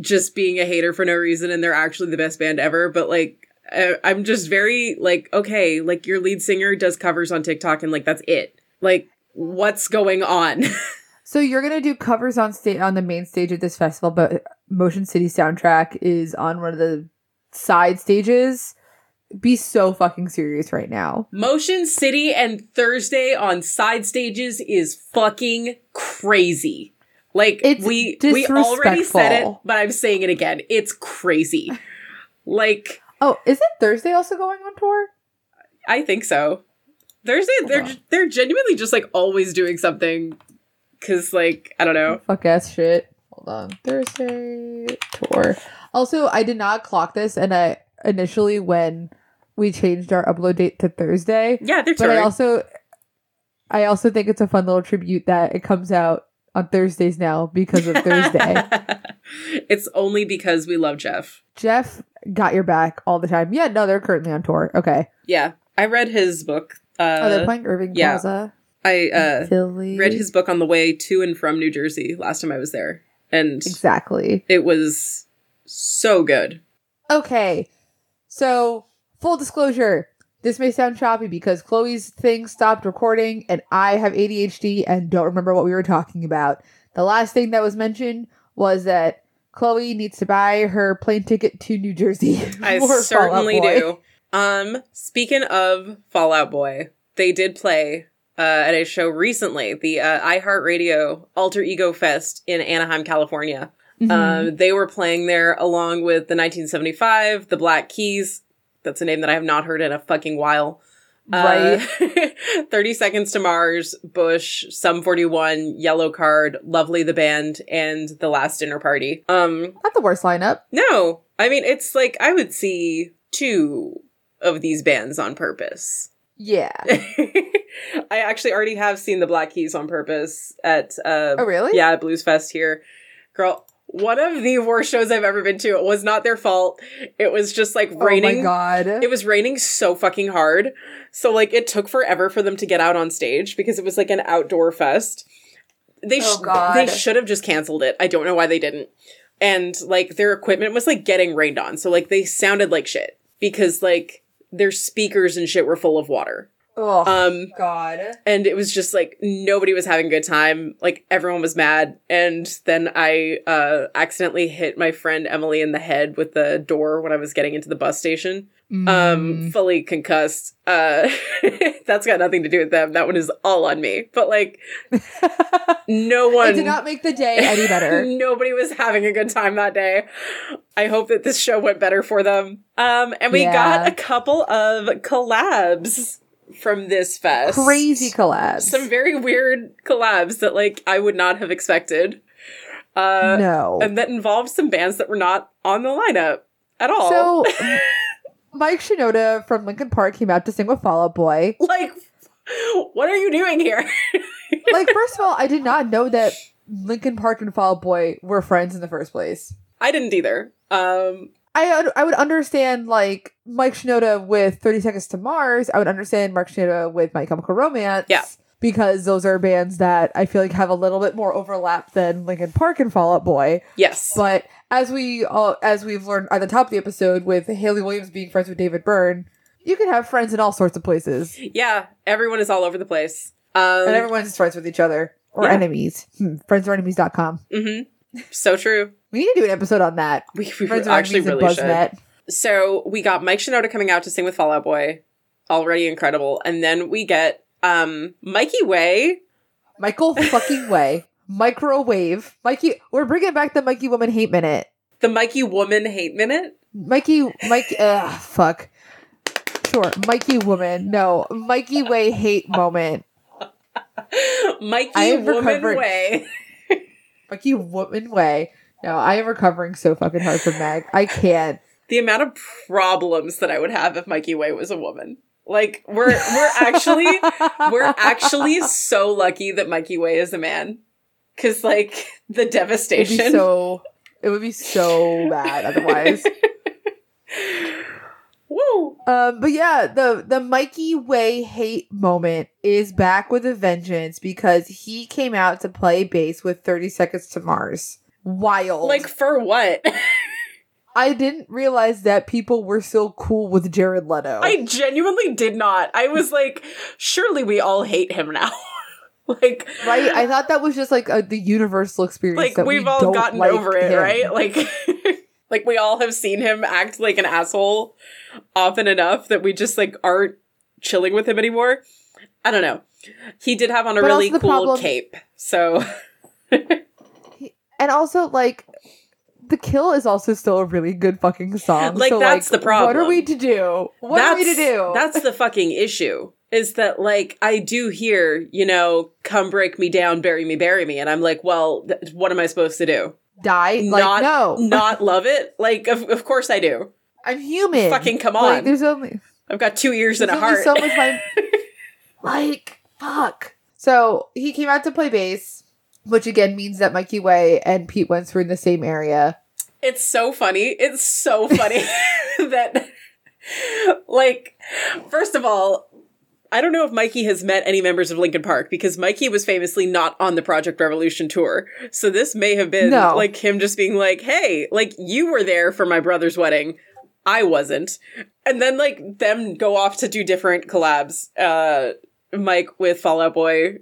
just being a hater for no reason and they're actually the best band ever. But like, I'm just very like, okay, like your lead singer does covers on TikTok and like, that's it. Like, what's going on? So you're going to do covers on the main stage of this festival, but Motion City Soundtrack is on one of the side stages. Be so fucking serious right now. Motion City and Thursday on side stages is fucking crazy. Like, it's we already said it, but I'm saying it again. It's crazy. Like, oh, isn't Thursday also going on tour? I think so. Thursday, they're genuinely just like always doing something. Cause like, I don't know. Fuck ass shit. Hold on. Thursday tour. Also, I did not clock this, and I initially when we changed our upload date to Thursday. Yeah, they're touring. But I also think it's a fun little tribute that it comes out on Thursdays now because of Thursday. It's only because we love Jeff. Jeff got your back all the time. Yeah, no, they're currently on tour. Okay. Yeah. I read his book. They're playing Irving Plaza. I read his book on the way to and from New Jersey last time I was there. And exactly. It was so good. Okay. So, full disclosure, this may sound choppy because Chloe's thing stopped recording and I have ADHD and don't remember what we were talking about. The last thing that was mentioned was that Chloe needs to buy her plane ticket to New Jersey. I certainly do. Speaking of Fall Out Boy, they did play at a show recently, the iHeartRadio Alter Ego Fest in Anaheim, California. Mm-hmm. They were playing there along with the 1975, the Black Keys. That's a name that I have not heard in a fucking while. Right. 30 Seconds to Mars, Bush, Sum 41, Yellow Card, Lovely the Band, and The Last Dinner Party. Not the worst lineup. No. I mean, it's like, I would see two of these bands on purpose. Yeah. I actually already have seen the Black Keys on purpose at... oh, really? Yeah, at Blues Fest here. Girl... One of the worst shows I've ever been to. It was not their fault. It was just like raining. Oh my God. It was raining so fucking hard. So like it took forever for them to get out on stage because it was like an outdoor fest. They should have just canceled it. I don't know why they didn't. And like their equipment was like getting rained on. So like they sounded like shit because like their speakers and shit were full of water. Oh, God. And it was just, like, nobody was having a good time. Like, everyone was mad. And then I accidentally hit my friend Emily in the head with the door when I was getting into the bus station. Fully concussed. That's got nothing to do with them. That one is all on me. But, like, no one... It did not make the day any better. Nobody was having a good time that day. I hope that this show went better for them. And we got a couple of collabs from this fest. Crazy collabs. Some very weird collabs that, like, I would not have expected. No. And that involved some bands that were not on the lineup at all. So, Mike Shinoda from Linkin Park came out to sing with Fall Out Boy. Like, what are you doing here? Like, first of all, I did not know that Linkin Park and Fall Out Boy were friends in the first place. I didn't either. I would understand, like, Mike Shinoda with 30 Seconds to Mars. I would understand Mark Shinoda with My Chemical Romance. Yeah. Because those are bands that I feel like have a little bit more overlap than Linkin Park and Fall Out Boy. Yes. But as we've learned at the top of the episode with Hayley Williams being friends with David Byrne, you can have friends in all sorts of places. Yeah. Everyone is all over the place. And everyone's friends with each other. Or enemies. Friendsorenemies.com. Mm-hmm. So true. We need to do an episode on that. We actually really should. Net. So we got Mike Shinoda coming out to sing with Fall Out Boy. Already incredible. And then we get Mikey Way. Michael fucking Way. microwave. Mikey, we're bringing back the Mikey Woman Hate Minute. The Mikey Woman Hate Minute? Fuck. Sure, Mikey Woman. No, Mikey Way Hate Moment. Mikey Woman Way. Mikey Woman Way. No, I am recovering so fucking hard from Mag. I can't. The amount of problems that I would have if Mikey Way was a woman. Like, we're actually so lucky that Mikey Way is a man. Because, like, the devastation. It would be so bad otherwise. Woo! But yeah, the Mikey Way hate moment is back with a vengeance because he came out to play bass with 30 Seconds to Mars. Wild. Like, for what? I didn't realize that people were so cool with Jared Leto. I genuinely did not. I was like, surely we all hate him now. Like, right? I thought that was just like the universal experience. Like, that we've all gotten like over it, him. Right? Like, like we all have seen him act like an asshole often enough that we just like aren't chilling with him anymore. I don't know. He did have on a really cool cape, so. And also, like, The Kill is also still a really good fucking song. Like, so, that's like, the problem. What are we to do? That's the fucking issue, is that, like, I do hear, you know, come break me down, bury me. And I'm like, well, what am I supposed to do? Die? Like, no. Not love it? Like, of course I do. I'm human. Fucking come on. Like, I've got 2 ears and a heart. So much like, fuck. So, he came out to play bass. Which, again, means that Mikey Way and Pete Wentz were in the same area. It's so funny. It's so funny that, like, first of all, I don't know if Mikey has met any members of Linkin Park because Mikey was famously not on the Project Revolution tour. So this may have been, like, him just being like, hey, like, you were there for my brother's wedding. I wasn't. And then, like, them go off to do different collabs. Mike with Fall Out Boy,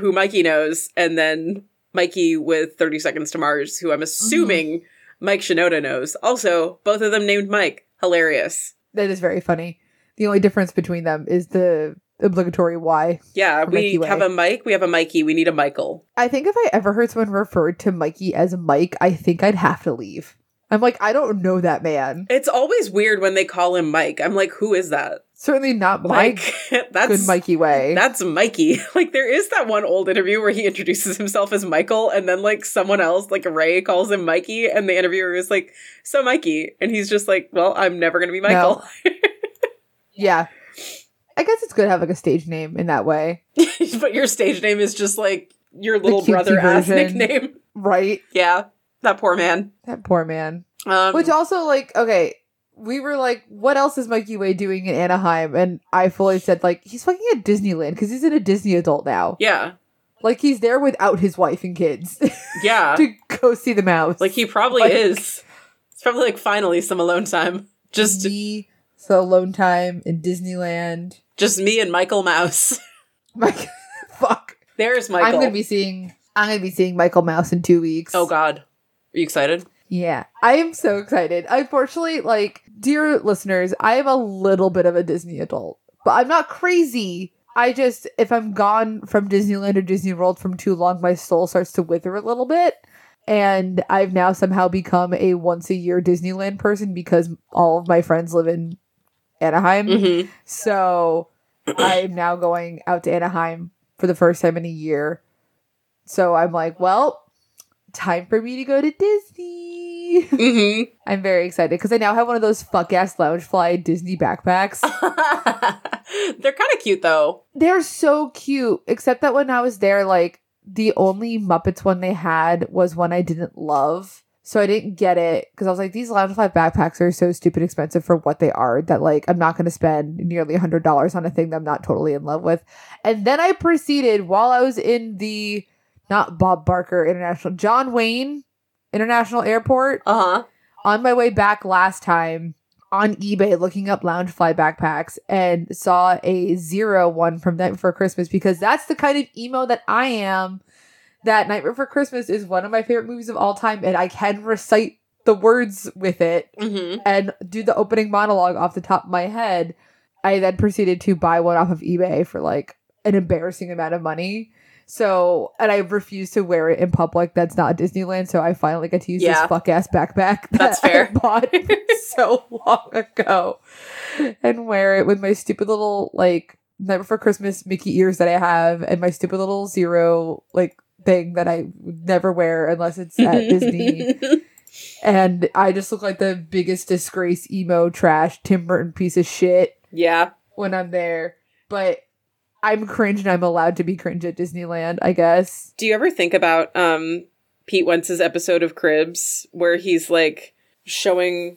who Mikey knows, and then Mikey with 30 Seconds to Mars, who I'm assuming Mike Shinoda knows. Also, both of them named Mike. Hilarious. That is very funny. The only difference between them is the obligatory Y. Yeah, we have a Mike, we have a Mikey, we need a Michael. I think if I ever heard someone referred to Mikey as Mike, I think I'd have to leave. I'm like, I don't know that man. It's always weird when they call him Mike. I'm like, who is that? Certainly not Mike. Like, that's good Mikey Way. That's Mikey. Like, there is that one old interview where he introduces himself as Michael, and then, like, someone else, like Ray, calls him Mikey, and the interviewer is like, so Mikey. And he's just like, well, I'm never going to be Michael. No. Yeah. I guess it's good to have, like, a stage name in that way. But your stage name is just, like, your little brother-ass nickname. Right. Yeah. That poor man. Which also, like, okay, we were like, what else is Mikey Way doing in Anaheim? And I fully said, like, he's fucking at Disneyland because he's in a Disney adult now. Yeah. Like, he's there without his wife and kids. Yeah. To go see the mouse. Like, he probably is. It's probably, like, finally some alone time. Just me, some alone time in Disneyland. Just me and Michael Mouse. Mike, fuck. There's Michael. I'm going to be seeing Michael Mouse in 2 weeks. Oh, God. Are you excited? Yeah, I am so excited. Unfortunately, like, dear listeners, I am a little bit of a Disney adult, but I'm not crazy. I just, if I'm gone from Disneyland or Disney World from too long, my soul starts to wither a little bit. And I've now somehow become a once a year Disneyland person because all of my friends live in Anaheim. Mm-hmm. So I'm now going out to Anaheim for the first time in a year. So I'm like, well, time for me to go to Disney. Mm-hmm. I'm very excited because I now have one of those fuck-ass Loungefly Disney backpacks. They're kind of cute, though. They're so cute, except that when I was there, like, the only Muppets one they had was one I didn't love, so I didn't get it because I was like, these Loungefly backpacks are so stupid expensive for what they are that, like, I'm not going to spend nearly $100 on a thing that I'm not totally in love with. And then I proceeded while I was in the... Not Bob Barker International. John Wayne International Airport. Uh-huh. On my way back last time on eBay looking up Loungefly backpacks and saw a 01 from Night Before Christmas because that's the kind of emo that I am. That Night Before Christmas is one of my favorite movies of all time and I can recite the words with it and do the opening monologue off the top of my head. I then proceeded to buy one off of eBay for like an embarrassing amount of money. So, and I refuse to wear it in public. That's not Disneyland. So I finally get to use this fuck ass backpack that I bought so long ago and wear it with my stupid little, like, Night Before Christmas Mickey ears that I have and my stupid little zero, like, thing that I never wear unless it's at Disney. And I just look like the biggest disgrace, emo, trash, Tim Burton piece of shit. Yeah. When I'm there. But I'm cringe and I'm allowed to be cringe at Disneyland, I guess. Do you ever think about Pete Wentz's episode of Cribs where he's like showing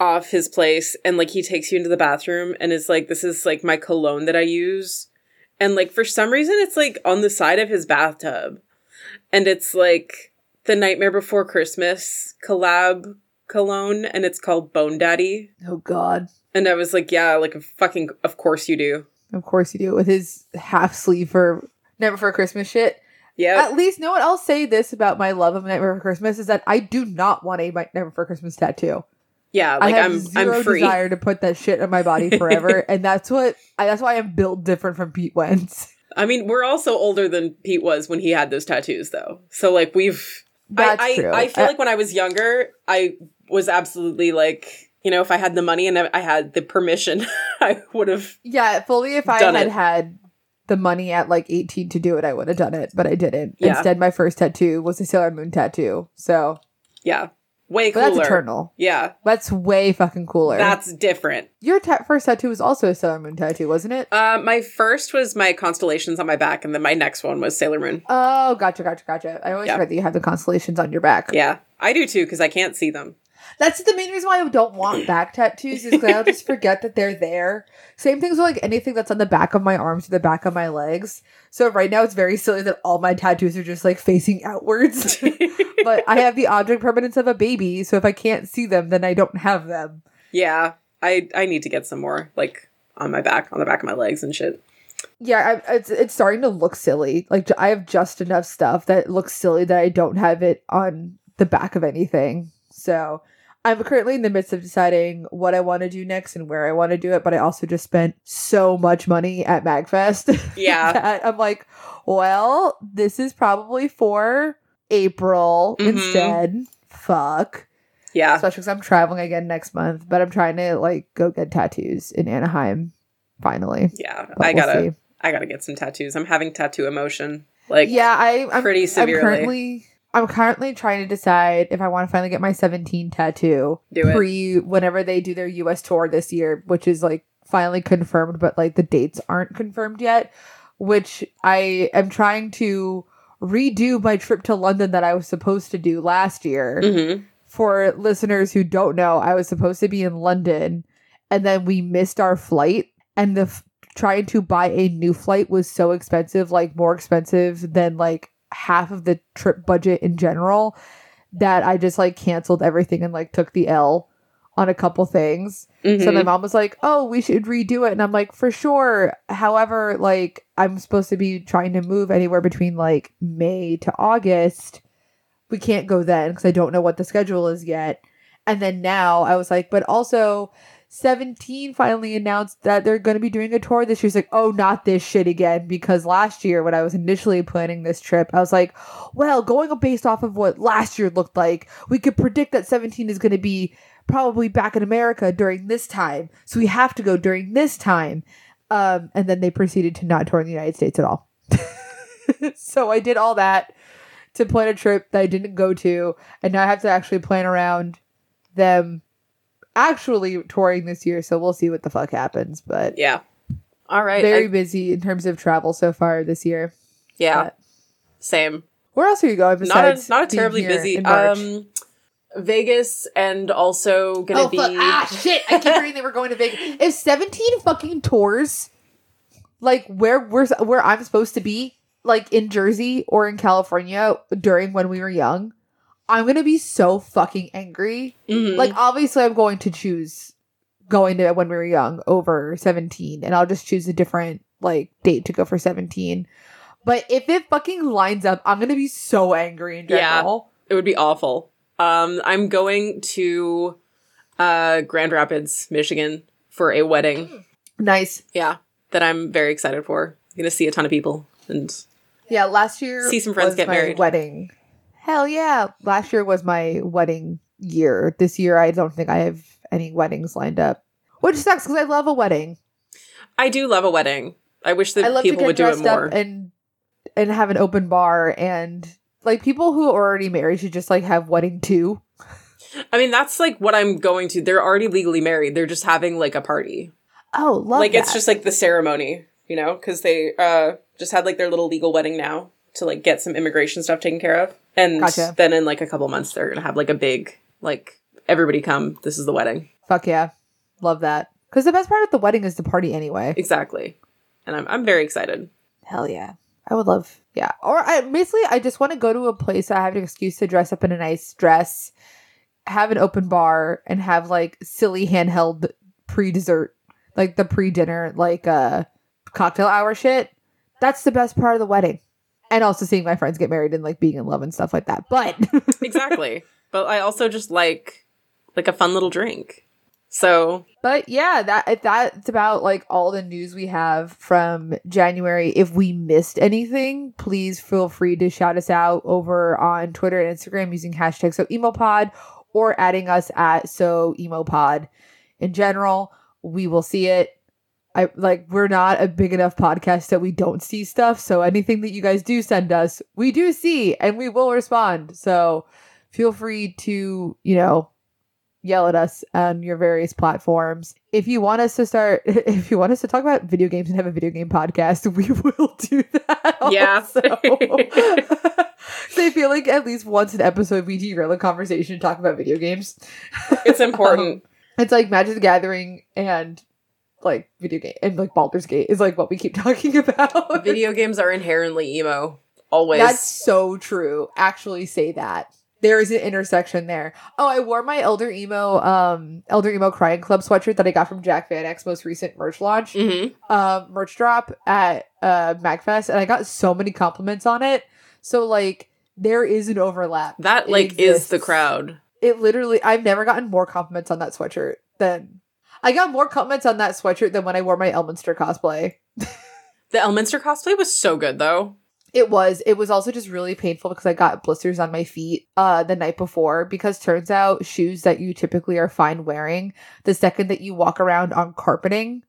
off his place and like he takes you into the bathroom and is like, this is like my cologne that I use. And like for some reason it's like on the side of his bathtub. And it's like the Nightmare Before Christmas collab cologne and it's called Bone Daddy. Oh God. And I was like, yeah, like a fucking, of course you do. Of course you do. With his half sleeve for Night Before Christmas shit. Yeah. At least, no one else say this about my love of Night Before Christmas is that I do not want a Night Before Christmas tattoo. Yeah, like I'm free. Desire to put that shit on my body forever, and that's why I'm built different from Pete Wentz. I mean, we're also older than Pete was when he had those tattoos, though. So like true. I feel like when I was younger, I was absolutely like, you know, if I had the money and I had the permission, I would have. Yeah, fully. If I had the money at like 18 to do it, I would have done it, but I didn't. Yeah. Instead, my first tattoo was a Sailor Moon tattoo. So yeah. Way cooler. But that's eternal. Yeah. That's way fucking cooler. That's different. Your first tattoo was also a Sailor Moon tattoo, wasn't it? My first was my constellations on my back, and then my next one was Sailor Moon. Oh, gotcha. I always forget that you have the constellations on your back. Yeah. I do too, because I can't see them. That's the main reason why I don't want back tattoos, is because I'll just forget that they're there. Same things with like anything that's on the back of my arms or the back of my legs. So right now it's very silly that all my tattoos are just like facing outwards. But I have the object permanence of a baby, so if I can't see them, then I don't have them. Yeah, I need to get some more like on my back, on the back of my legs and shit. Yeah, it's starting to look silly. Like I have just enough stuff that looks silly that I don't have it on the back of anything. So I'm currently in the midst of deciding what I want to do next and where I want to do it. But I also just spent so much money at MAGFest. Yeah. That I'm like, well, this is probably for April instead. Fuck. Yeah. Especially because I'm traveling again next month. But I'm trying to like go get tattoos in Anaheim finally. Yeah. But I gotta get some tattoos. I'm having tattoo emotion. Like, yeah, I'm pretty severely. I'm currently trying to decide if I want to finally get my 17 tattoo. Do it. Whenever they do their US tour this year, which is like finally confirmed, but like the dates aren't confirmed yet, which I am trying to redo my trip to London that I was supposed to do last year. Mm-hmm. For listeners who don't know, I was supposed to be in London and then we missed our flight, and the trying to buy a new flight was so expensive, like more expensive than like half of the trip budget in general, that I just like canceled everything and like took the L on a couple things. Mm-hmm. So my mom was like, oh, we should redo it. And I'm like, for sure. However, like I'm supposed to be trying to move anywhere between like May to August. We can't go then because I don't know what the schedule is yet. And then now I was like, but also 17 finally announced that they're going to be doing a tour this year. She's like, oh, not this shit again, because last year when I was initially planning this trip, I was like, well, going based off of what last year looked like, we could predict that 17 is going to be probably back in America during this time, so we have to go during this time. And then they proceeded to not tour in the United States at all. So I did all that to plan a trip that I didn't go to, and now I have to actually plan around them actually touring this year, so we'll see what the fuck happens. But yeah, all right, very busy in terms of travel so far this year. Yeah, but same. Where else are you going besides not a terribly busy Vegas, and also gonna shit, I keep reading that we're going to Vegas. If 17 fucking tours like where I'm supposed to be, like in Jersey or in California during when we were young, I'm going to be so fucking angry. Mm-hmm. Like, obviously, I'm going to choose going to when we were young over 17. And I'll just choose a different, like, date to go for 17. But if it fucking lines up, I'm going to be so angry in general. Yeah, it would be awful. I'm going to Grand Rapids, Michigan for a wedding. Nice. Yeah, that I'm very excited for. I'm going to see a ton of people. And Yeah, last year see some friends was get my married. Wedding. Hell yeah. Last year was my wedding year. This year, I don't think I have any weddings lined up. Which sucks because I love a wedding. I do love a wedding. I wish that people would do it more. And have an open bar, and like people who are already married should just like have wedding too. I mean, that's like what I'm going to. They're already legally married. They're just having like a party. Oh, love like that. It's just like the ceremony, you know, because they just had like their little legal wedding now to like get some immigration stuff taken care of. And gotcha. Then in like a couple months, they're going to have like a big, like everybody come. This is the wedding. Fuck yeah. Love that. Because the best part of the wedding is the party anyway. Exactly. And I'm very excited. Hell yeah. I would love. Yeah. Or I just want to go to a place that I have an excuse to dress up in a nice dress, have an open bar, and have like silly handheld pre-dessert, like the pre-dinner, like cocktail hour shit. That's the best part of the wedding. And also seeing my friends get married and like being in love and stuff like that. But exactly. But I also just like a fun little drink. So, but yeah, that's about like all the news we have from January. If we missed anything, please feel free to shout us out over on Twitter and Instagram using hashtag SoEmoPod or adding us at SoEmoPod. In general, we will see it. We're not a big enough podcast that we don't see stuff. So anything that you guys do send us, we do see and we will respond. So feel free to, you know, yell at us on your various platforms. If you want us to talk about video games and have a video game podcast, we will do that. Yeah. So I feel like at least once an episode, we derail a conversation and talk about video games. It's important. It's like Magic the Gathering and like video game and like Baldur's Gate is like what we keep talking about. Video games are inherently emo. Always. That's so true. Actually say that. There is an intersection there. Oh, I wore my Elder Emo Crying Club sweatshirt that I got from Jack Van Eck's most recent merch launch, merch drop at MAGFest, and I got so many compliments on it. So, like, there is an overlap. That, like, is the crowd. It literally, I've never gotten more compliments on that sweatshirt than, I got more compliments on that sweatshirt than when I wore my Elminster cosplay. The Elminster cosplay was so good, though. It was also just really painful because I got blisters on my feet the night before, because turns out shoes that you typically are fine wearing, the second that you walk around on carpeting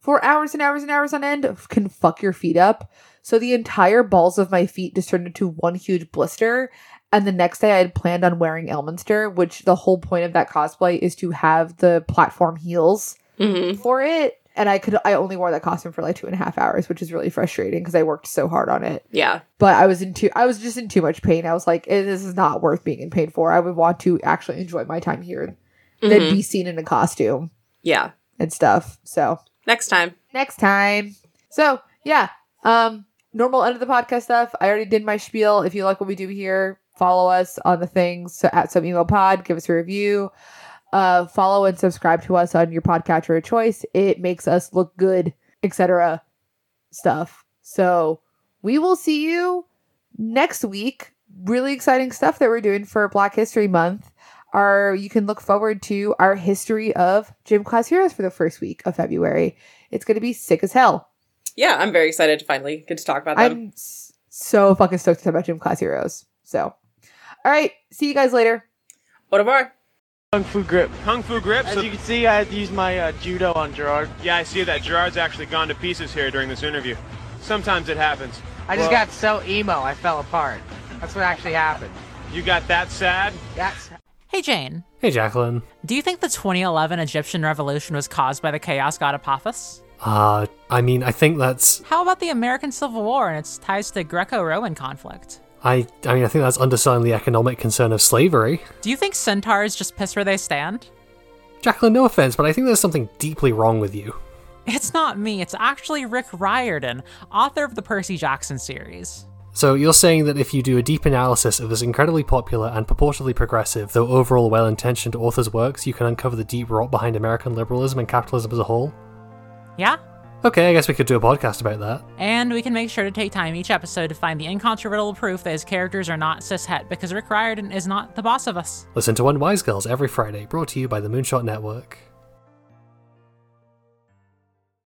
for hours and hours and hours on end, can fuck your feet up. So the entire balls of my feet just turned into one huge blister. And the next day I had planned on wearing Elminster, which the whole point of that cosplay is to have the platform heels for it. And I only wore that costume for like 2.5 hours, which is really frustrating because I worked so hard on it. Yeah. But I was just in too much pain. I was like, this is not worth being in pain for. I would want to actually enjoy my time here than be seen in a costume. Yeah. And stuff. So. Next time. So, yeah. Normal end of the podcast stuff. I already did my spiel. If you like what we do here, follow us on the things. So at SoEmoPod, give us a review. Follow and subscribe to us on your podcatcher of choice. It makes us look good, etc. stuff. So we will see you next week. Really exciting stuff that we're doing for Black History Month. You can look forward to our history of Gym Class Heroes for the first week of February. It's going to be sick as hell. Yeah, I'm very excited to finally get to talk about them. I'm so fucking stoked to talk about Gym Class Heroes. So, all right. See you guys later. Au revoir. Kung Fu Grip. As you can see, I had to use my judo on Gerard. Yeah, I see that. Gerard's actually gone to pieces here during this interview. Sometimes it happens. I just got so emo, I fell apart. That's what actually happened. You got that sad? Yes. Hey, Jane. Hey, Jacqueline. Do you think the 2011 Egyptian Revolution was caused by the chaos god Apophis? I mean, I think that's... How about the American Civil War and its ties to the Greco-Roman conflict? I mean, I think that's underselling the economic concern of slavery. Do you think centaurs just piss where they stand? Jacqueline, no offense, but I think there's something deeply wrong with you. It's not me, it's actually Rick Riordan, author of the Percy Jackson series. So you're saying that if you do a deep analysis of this incredibly popular and purportedly progressive, though overall well-intentioned author's works, you can uncover the deep rot behind American liberalism and capitalism as a whole? Yeah. Okay, I guess we could do a podcast about that. And we can make sure to take time each episode to find the incontrovertible proof that his characters are not cishet, because Rick Riordan is not the boss of us. Listen to Unwise Girls every Friday, brought to you by the Moonshot Network.